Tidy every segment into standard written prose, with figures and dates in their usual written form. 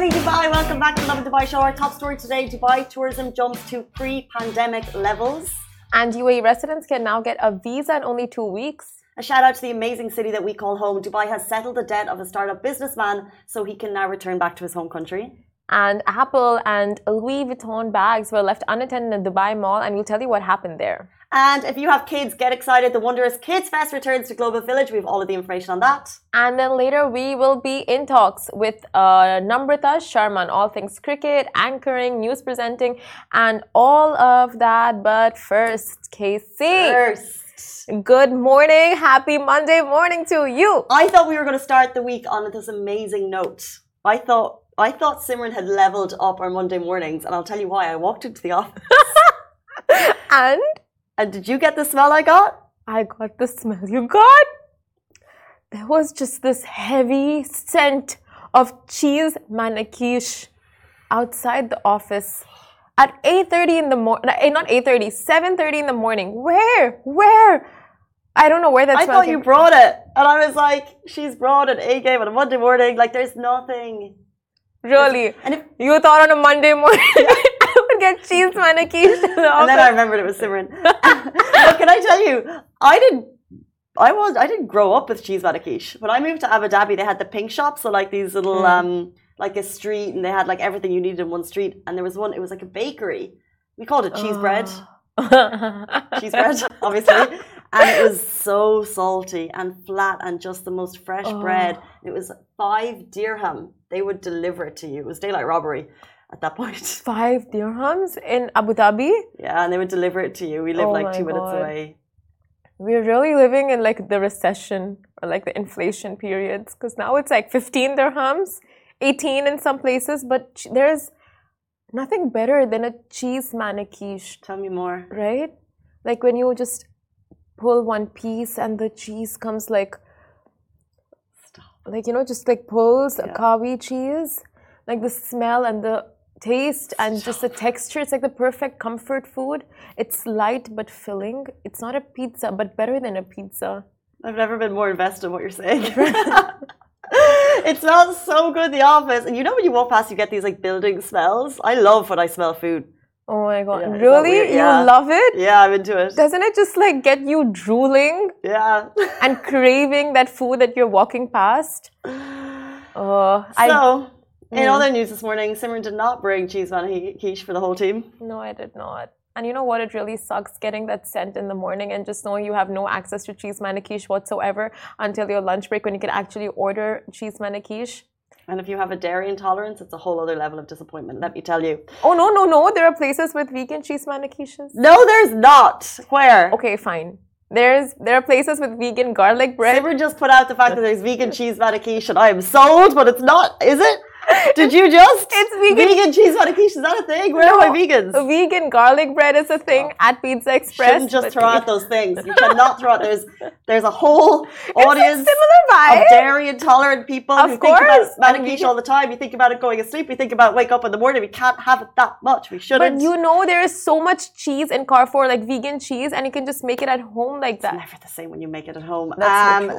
morning, Dubai. Welcome back to Lovin Dubai Show. Our top story today, Dubai tourism jumps to pre-pandemic levels. And UAE residents can now get a visa in only 2 weeks. A shout out to the amazing city that we call home. Dubai has settled the debt of a startup businessman, so he can now return back to his home country. And Apple and Louis Vuitton bags were left unattended in the Dubai Mall, and we'll tell you what happened there. And if you have kids, get excited. The Wonderers Kids Fest returns to Global Village. We have all of the information on that. And then later we will be in talks with Namrata Sharma on all things cricket, anchoring, news presenting, and all of that. But first, KC. Good morning. Happy Monday morning to you. I thought we were going to start the week on this amazing note. I thought Simran had leveled up our Monday mornings, and I'll tell you why. I walked into the office. And did you get the smell I got? I got the smell you got. There was just this heavy scent of cheese manakish outside the office at 8:30 in the morning. Not 8:30, 7:30 in the morning. Where? I don't know where that smell came from. I thought you brought it. And I was like, she's brought an A game on a Monday morning. Like, there's nothing. Really? And if you thought on a Monday morning, I would get cheese manakish. And then I remembered it was Simran. But can I tell you, I didn't grow up with cheese manakish. When I moved to Abu Dhabi, they had the pink shop, so like these little like a street, and they had like everything you needed in one street. And there was one. It was like a bakery. We called it cheese bread. Cheese bread, obviously. And it was so salty and flat and just the most fresh bread. It was 5 dirham. They would deliver it to you. It was daylight robbery at that point. 5 dirhams in Abu Dhabi? Yeah, and they would deliver it to you. We live like 2 minutes away. We're really living in like the recession or like the inflation periods, because now it's like 15 dirhams, 18 in some places, but there's nothing better than a cheese manakish. Tell me more. Right? Like when you just pull one piece and the cheese comes like, like, you know, just like pulls a kawi cheese, like the smell and the taste and just the texture. It's like the perfect comfort food. It's light but filling. It's not a pizza, but better than a pizza. I've never been more invested in what you're saying. It smells so good in the office. And you know when you walk past, you get these like building smells. I love when I smell food. Oh my God. Yeah, really? You love it? Yeah, I'm into it. Doesn't it just like get you drooling? Yeah. And craving that food that you're walking past? In other news this morning, Simran did not bring cheese manakish for the whole team. No, I did not. And you know what? It really sucks getting that scent in the morning and just knowing you have no access to cheese manakish whatsoever until your lunch break when you can actually order cheese manakish. And if you have a dairy intolerance, it's a whole other level of disappointment, let me tell you. Oh, no. There are places with vegan cheese manakishes. No, there's not. Where? Okay, fine. There are places with vegan garlic bread. Simran just put out the fact that there's vegan cheese manakish, and I am sold, but it's not, is it? Did you just? It's vegan. Vegan cheese manakish, is that a thing? Where are my vegans? Vegan garlic bread is a thing at Pizza Express. Shouldn't just throw out those things. You cannot throw out. There's a whole audience of dairy intolerant people who think about manakish all the time. You think about it going to sleep. You think about wake up in the morning. We can't have it that much. We shouldn't. But you know there is so much cheese in Carrefour, like vegan cheese, and you can just make it at home like that. It's never the same when you make it at home.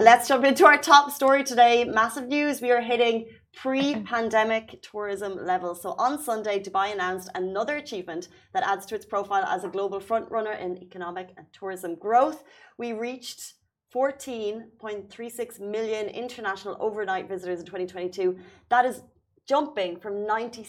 Let's jump into our top story today. Massive news. We are hitting pre-pandemic tourism levels. So on Sunday, Dubai announced another achievement that adds to its profile as a global frontrunner in economic and tourism growth. We reached 14.36 million international overnight visitors in 2022. That is jumping from 97%,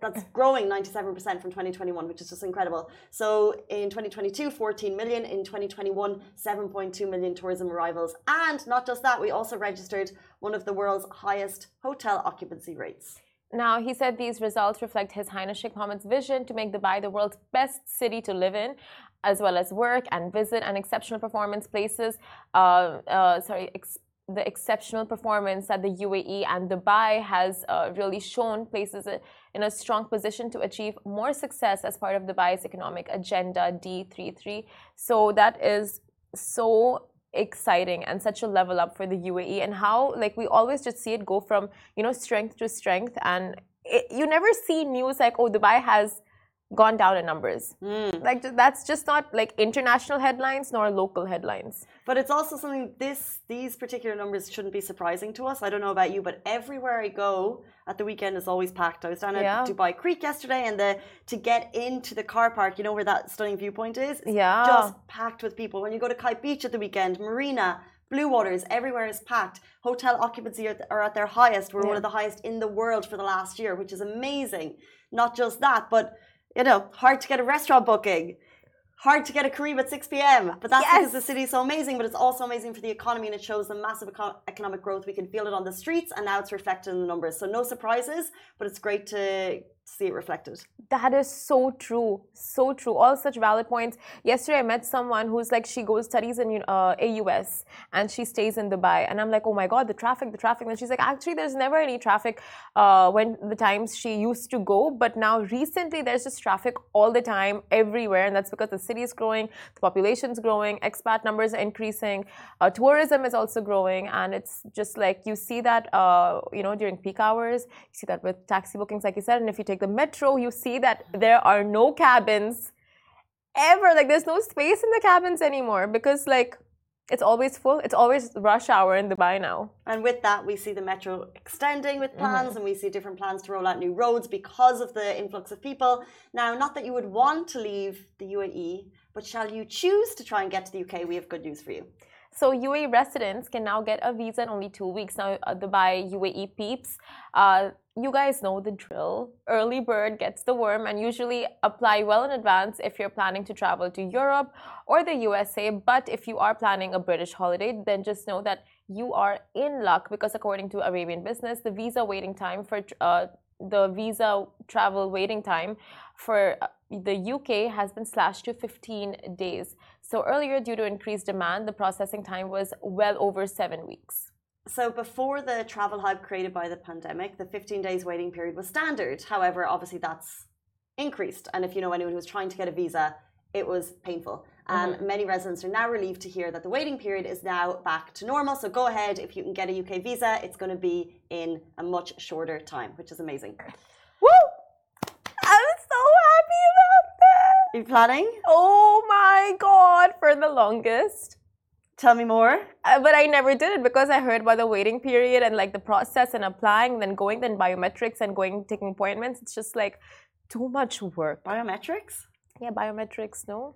that's growing 97% from 2021, which is just incredible. So in 2022, 14 million. In 2021, 7.2 million tourism arrivals. And not just that, we also registered one of the world's highest hotel occupancy rates. Now, he said these results reflect His Highness Sheikh Mohammed's vision to make Dubai the world's best city to live in, as well as work and visit and exceptional performance places. The exceptional performance that the UAE and Dubai has really shown places it in a strong position to achieve more success as part of Dubai's economic agenda, D33. So that is so exciting and such a level up for the UAE, and how like we always just see it go from, you know, strength to strength, and you never see news like, oh, Dubai has gone down in numbers. Like, that's just not like international headlines nor local headlines. But it's also something, these particular numbers shouldn't be surprising to us. I don't know about you, but everywhere I go at the weekend is always packed. I was down at Dubai Creek yesterday, and to get into the car park, you know where that stunning viewpoint is? It's just packed with people. When you go to Kite Beach at the weekend, Marina, Blue Waters, everywhere is packed. Hotel occupancy are at their highest. We're one of the highest in the world for the last year, which is amazing. Not just that, but, you know, hard to get a restaurant booking. Hard to get a Careem at 6 p.m. But that's because the city is so amazing, but it's also amazing for the economy, and it shows the massive economic growth. We can feel it on the streets, and now it's reflected in the numbers. So no surprises, but it's great to see it reflected. That is so true. So true. All such valid points. Yesterday, I met someone who's like, she goes studies in AUS and she stays in Dubai. And I'm like, oh my God, the traffic. And she's like, actually, there's never any traffic when the times she used to go. But now recently, there's just traffic all the time, everywhere. And that's because the city is growing, the population's growing, expat numbers are increasing, tourism is also growing. And it's just like, you see that, you know, during peak hours, you see that with taxi bookings, like you said. And if you take the metro, you see that there are no cabins ever. Like, there's no space in the cabins anymore because, like, it's always full. It's always rush hour in Dubai now. And with that, we see the metro extending with plans, and we see different plans to roll out new roads because of the influx of people. Now, not that you would want to leave the UAE, but shall you choose to try and get to the UK, we have good news for you. So UAE residents can now get a visa in only 2 weeks. Now, Dubai UAE peeps, you guys know the drill. Early bird gets the worm, and usually apply well in advance if you're planning to travel to Europe or the USA. But if you are planning a British holiday, then just know that you are in luck, because according to Arabian Business, the visa waiting time for the UK has been slashed to 15 days. So earlier, due to increased demand, the processing time was well over 7 weeks. So before the travel hype created by the pandemic, the 15 days waiting period was standard. However, obviously that's increased. And if you know anyone who was trying to get a visa, it was painful. And many residents are now relieved to hear that the waiting period is now back to normal. So go ahead, if you can get a UK visa, it's going to be in a much shorter time, which is amazing. Woo! I'm so happy about this! Are you planning? Oh my God, for the longest. Tell me more. But I never did it because I heard about the waiting period and like the process and applying, and then going, then biometrics and going, taking appointments. It's just like too much work. Biometrics? Yeah, biometrics, no?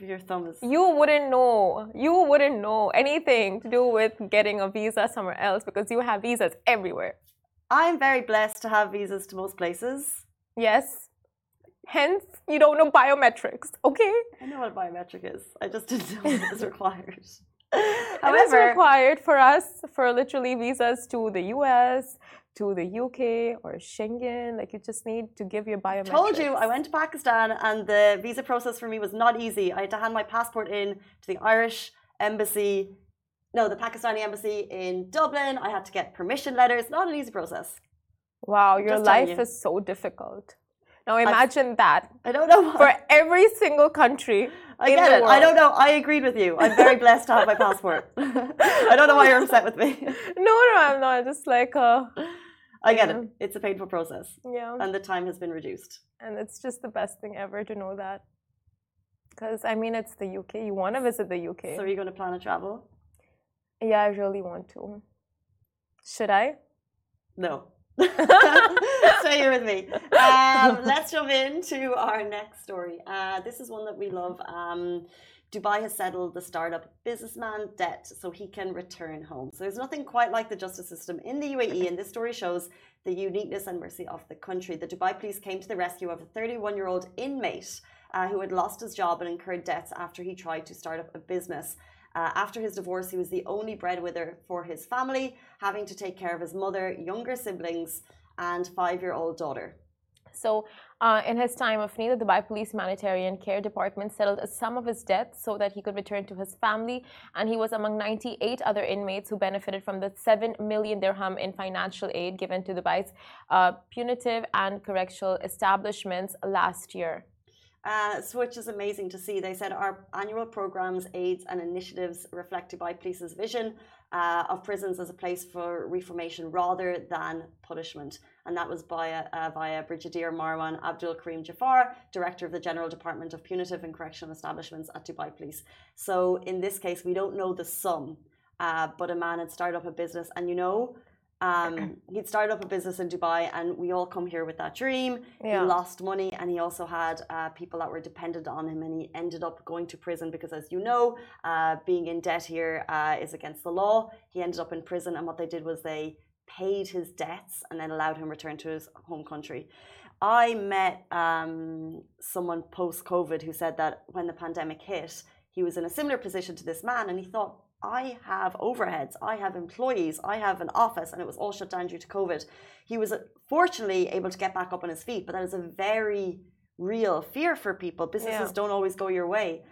Your thumbs. You wouldn't know anything to do with getting a visa somewhere else, because you have visas everywhere. I'm very blessed to have visas to most places. Yes. Hence, you don't know biometrics, okay? I know what a biometric is. I just didn't know what was required. However, it is required for us, for literally visas to the US, to the UK or Schengen. Like, you just need to give your biometrics. Told you, I went to Pakistan and the visa process for me was not easy. I had to hand my passport in to the Irish embassy, no, the Pakistani embassy in Dublin. I had to get permission letters. Not an easy process. Wow, your life is so difficult. Now imagine that. I don't know. For every single country. I get it. I don't know. I agreed with you. I'm very blessed to have my passport. I don't know why you're upset with me. No, I'm not. Just like... I get it. It's a painful process. Yeah. And the time has been reduced. And it's just the best thing ever to know that. Because, I mean, it's the UK. You want to visit the UK. So are you going to plan a travel? Yeah, I really want to. Should I? No. Stay here with me. Let's jump into our next story. This is one that we love. Dubai has settled the startup businessman debt so he can return home. So there's nothing quite like the justice system in the UAE, and this story shows the uniqueness and mercy of the country. The Dubai police came to the rescue of a 31-year-old inmate who had lost his job and incurred debts after he tried to start up a business. After his divorce, he was the only breadwinner for his family, having to take care of his mother, younger siblings, and five-year-old daughter. So, in his time of need, the Dubai Police Humanitarian Care Department settled a sum of his debts so that he could return to his family, and he was among 98 other inmates who benefited from the 7 million dirham in financial aid given to Dubai's punitive and correctional establishments last year. So which is amazing to see. They said our annual programs, aids and initiatives reflect Dubai Police's vision of prisons as a place for reformation rather than punishment. And that was via Brigadier Marwan Abdul Karim Jafar, Director of the General Department of Punitive and Correctional Establishments at Dubai Police. So in this case, we don't know the sum, but a man had started up a business, and you know, he'd started up a business in Dubai, and we all come here with that dream. Yeah. He lost money, and he also had people that were dependent on him, and he ended up going to prison because, as you know, being in debt here is against the law. He ended up in prison, and what they did was they paid his debts and then allowed him return to his home country. I met someone post-COVID who said that when the pandemic hit, he was in a similar position to this man, and he thought, I have overheads, I have employees, I have an office, and it was all shut down due to COVID. He was fortunately able to get back up on his feet, but that is a very real fear for people. Businesses don't always go your way.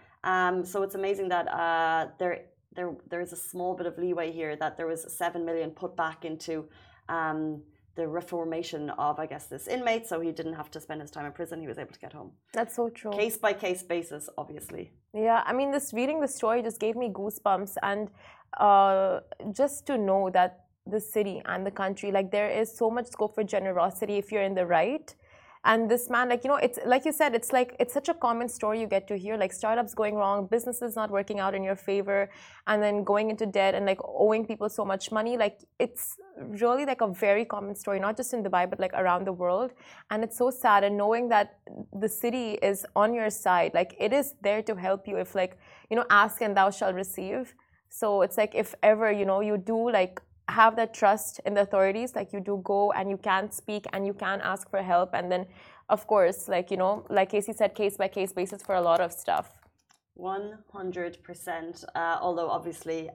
So it's amazing that there is a small bit of leeway here, that there was 7 million put back into the reformation of, I guess, this inmate, so he didn't have to spend his time in prison. He was able to get home. That's so true. Case by case basis, obviously. Yeah, I mean, this reading the story just gave me goosebumps, and just to know that the city and the country, like, there is so much scope for generosity if you're in the right. And this man, like, you know, it's like you said, it's like, it's such a common story you get to hear, like startups going wrong, businesses not working out in your favor, and then going into debt and like owing people so much money. Like, it's really like a very common story, not just in Dubai, but like around the world. And it's so sad. And knowing that the city is on your side, like it is there to help you if, like, you know, ask and thou shalt receive. So it's like, if ever, you know, you do like have that trust in the authorities, like you do go and you can speak and you can ask for help. And then, of course, like, you know, like Casey said, case by case basis for a lot of stuff. 100%. Although obviously,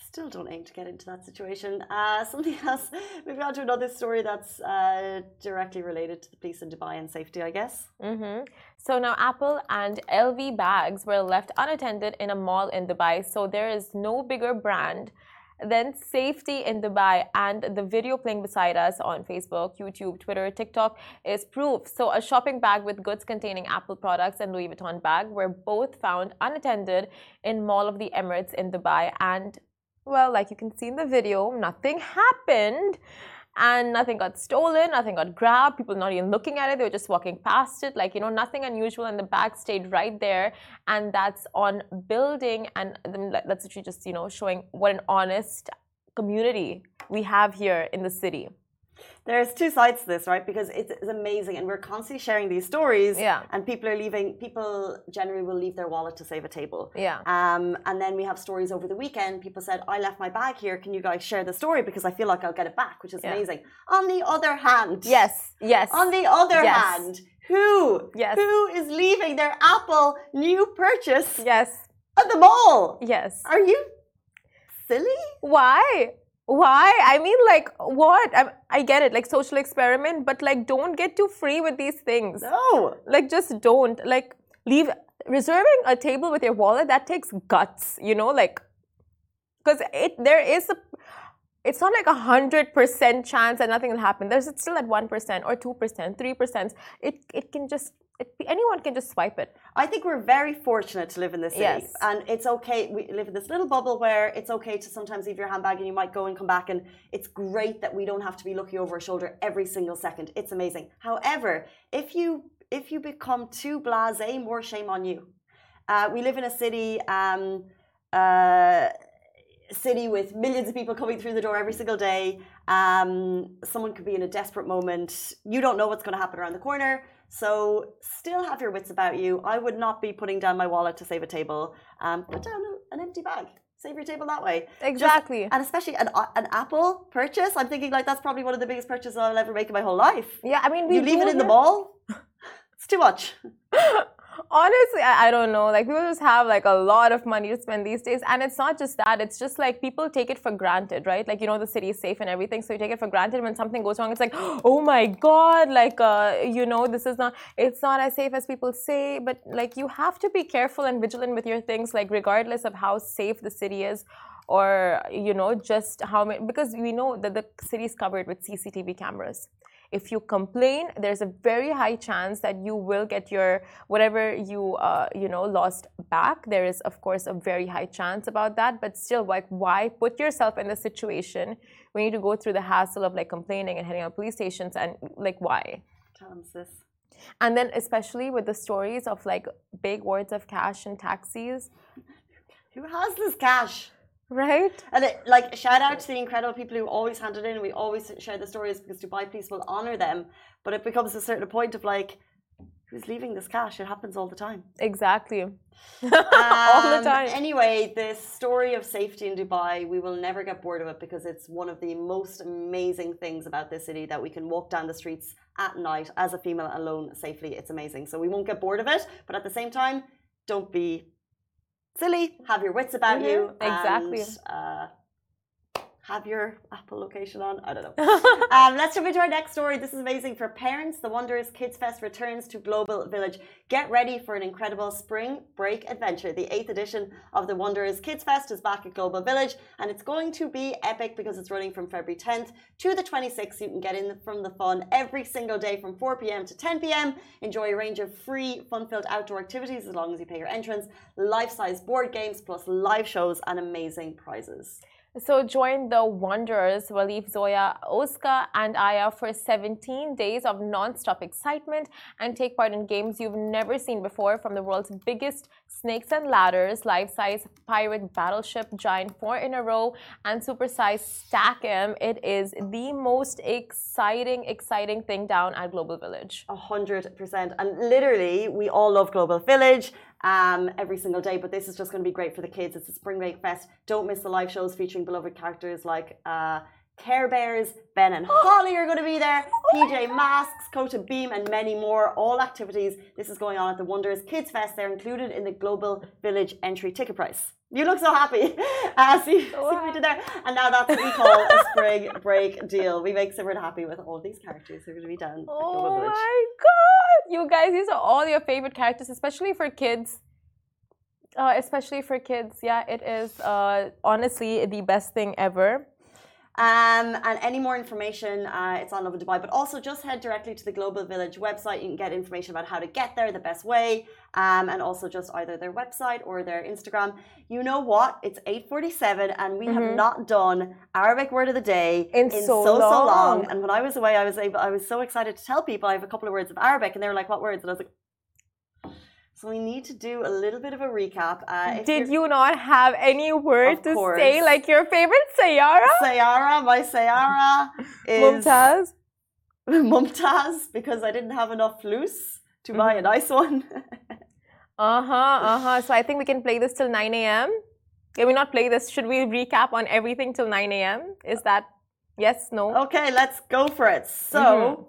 still don't aim to get into that situation. Something else, moving on to another story that's directly related to the police in Dubai and safety, I guess. Mm-hmm. So now Apple and LV bags were left unattended in a mall in Dubai. So there is no bigger brand then safety in Dubai, and the video playing beside us on Facebook, YouTube, Twitter, TikTok is proof. So a shopping bag with goods containing Apple products and Louis Vuitton bag were both found unattended in Mall of the Emirates in Dubai. And, well, like you can see in the video, nothing happened. And nothing got stolen, nothing got grabbed, people not even looking at it, they were just walking past it, like, you know, nothing unusual, and the bag stayed right there. And that's on building, and that's literally just, you know, showing what an honest community we have here in the city. There's two sides to this, right? Because it's amazing, and we're constantly sharing these stories. Yeah. And people generally will leave their wallet to save a table. Yeah. And then we have stories over the weekend. People said, I left my bag here. Can you guys share the story? Because I feel like I'll get it back, which is amazing. On the other hand. Yes. Yes. On the other hand, who? Yes. Who is leaving their Apple new purchase? Yes. At the mall? Yes. Are you silly? Why? Why? I mean, like, what? I get it, like, social experiment, but, like, don't get too free with these things. No. Like, just don't. Like, leave. Reserving a table with your wallet, that takes guts, you know? Like, because it's not like 100% chance that nothing will happen. There's it's still at 1% or 2%, 3%. It can just... anyone can just swipe it. I think we're very fortunate to live in this city. Yes. And it's okay. We live in this little bubble where it's okay to sometimes leave your handbag, and you might go and come back. And it's great that we don't have to be looking over our shoulder every single second. It's amazing. However, if you become too blasé, more shame on you. We live in a city with millions of people coming through the door every single day. Someone could be in a desperate moment. You don't know what's going to happen around the corner. So still have your wits about you. I would not be putting down my wallet to save a table. Put down an empty bag. Save your table that way. Exactly. And especially an Apple purchase. I'm thinking, like, that's probably one of the biggest purchases I'll ever make in my whole life. Yeah, I mean, you leave it in the mall. It's too much. Honestly, I don't know. Like, people just have, like, a lot of money to spend these days. And it's not just that. It's just, like, people take it for granted, right? Like, you know, the city is safe and everything. So you take it for granted. When something goes wrong, it's like, oh, my God. Like, you know, it's not as safe as people say. But, like, you have to be careful and vigilant with your things, like, regardless of how safe the city is. Or, you know, just how many. Because we know that the city is covered with CCTV cameras. If you complain, there's a very high chance that you will get your whatever you lost back. There is, of course, a very high chance about that. But still, like, why put yourself in this situation when you need to go through the hassle of like complaining and heading out police stations, and like why? Tell them this. And then especially with the stories of like big words of cash and taxis. Who has this cash? Right? And it, like, shout out to the incredible people who always hand it in. We always share the stories because Dubai police will honor them. But it becomes a certain point of like, who's leaving this cash? It happens all the time. Exactly. All the time. Anyway, this story of safety in Dubai, we will never get bored of it because it's one of the most amazing things about this city, that we can walk down the streets at night as a female alone safely. It's amazing. So we won't get bored of it. But at the same time, don't be silly, have your wits about you. Exactly. And, have your Apple location on. I don't know. Let's jump into our next story. This is amazing for parents. The Wonderers Kids Fest returns to Global Village. Get ready for an incredible spring break adventure. The 8th edition of the Wonderers Kids Fest is back at Global Village, and it's going to be epic because it's running from February 10th to the 26th. You can get in from the fun every single day from 4 p.m. to 10 p.m. Enjoy a range of free, fun-filled outdoor activities as long as you pay your entrance, life-size board games, plus live shows and amazing prizes. So join the Wanderers, Walif, Zoya, Oska and Aya for 17 days of non-stop excitement and take part in games you've never seen before, from the world's biggest snakes and ladders, life-size pirate battleship, giant 4 in a row and supersize stack 'em. It is the most exciting thing down at Global Village. 100%. And literally, we all love Global Village. Every single day, but this is just going to be great for the kids. It's a spring break fest. Don't miss the live shows featuring beloved characters like Care Bears, Ben and Holly are going to be there, PJ Masks, Koto Beam and many more. All activities, this is going on at the Wonderers Kids Fest. They're included in the Global Village entry ticket price. You look so happy. See what we did there. And now that's what we call a spring break deal. We make Simran happy with all these characters who are going to be down at Global Village. Oh my God! You guys, these are all your favorite characters, especially for kids. Yeah, it is honestly the best thing ever. And any more information, it's on Lovin Dubai. But also just head directly to the Global Village website. You can get information about how to get there, the best way. And also just either their website or their Instagram. You know what? It's 8:47 and we have not done Arabic word of the day in so long. And when I was away, I was so excited to tell people I have a couple of words of Arabic. And they were like, what words? And I was like... So we need to do a little bit of a recap. Did you not have any word to say, like your favorite Sayara? My Sayara is... Mumtaz, because I didn't have enough loose to buy a nice one. So I think we can play this till 9 a.m. Can we not play this? Should we recap on everything till 9 a.m.? Is that yes, no? Okay, let's go for it. So...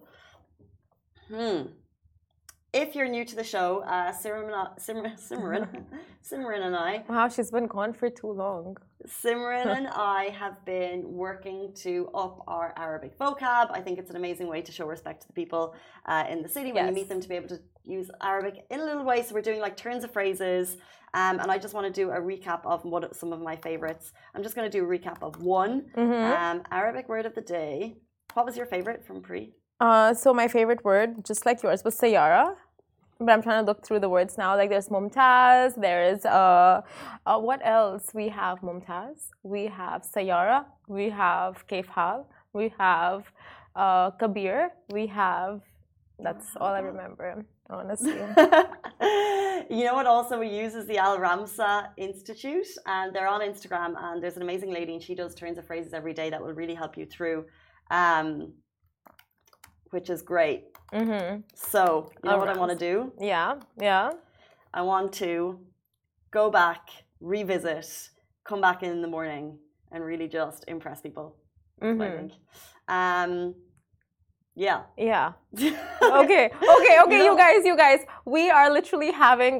If you're new to the show, Simran and I... Wow, she's been gone for too long. Simran and I have been working to up our Arabic vocab. I think it's an amazing way to show respect to the people in the city when you meet them, to be able to use Arabic in a little way. So we're doing like turns of phrases. And I just want to do a recap of some of my favorites. I'm just going to do a recap of one. Arabic word of the day. What was your favorite from Pri? So my favorite word, just like yours, was Sayara. But I'm trying to look through the words now. Like, there's Mumtaz, there is, what else? We have Mumtaz, we have Sayara, we have Kefhal, we have Kabir, we have, that's all I remember, honestly. You know what also we use is the Al-Ramsa Institute. And they're on Instagram, and there's an amazing lady, and she does turns of phrases every day that will really help you through. Which is great. So, you know what I want to do? Yeah. I want to go back, revisit, come back in the morning, and really just impress people. I think. Yeah. Okay. You guys. We are literally having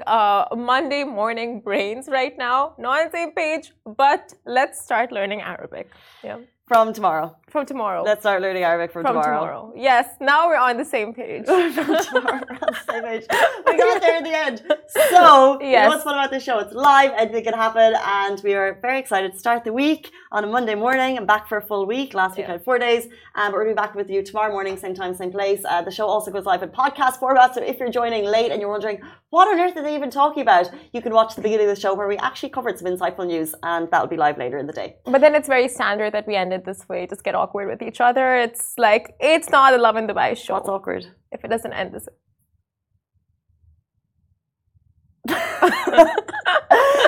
Monday morning brains right now. Not on the same page, but let's start learning Arabic. Yeah. From tomorrow. From tomorrow. Let's start learning Arabic from tomorrow. Yes, now we're on the same page. From tomorrow, we're on the same page. We got there in the end. So, yes. You know what's fun about this show? It's live, anything can happen, and we are very excited to start the week on a Monday morning. I'm back for a full week. Last week I had 4 days, but we'll be back with you tomorrow morning, same time, same place. The show also goes live in podcast format, so if you're joining late and you're wondering, what on earth are they even talking about? You can watch the beginning of the show where we actually covered some insightful news, and that'll be live later in the day. But then it's very standard that we ended this way, just get awkward with each other. It's like, it's not a Love in Dubai show. What's awkward? If it doesn't end this way.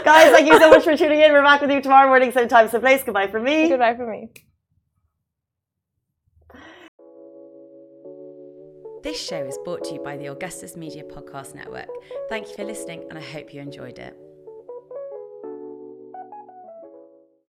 Guys, thank you so much for tuning in. We're back with you tomorrow morning, same time, same place. Goodbye from me. Goodbye from me. This show is brought to you by the Augustus Media Podcast Network. Thank you for listening, and I hope you enjoyed it.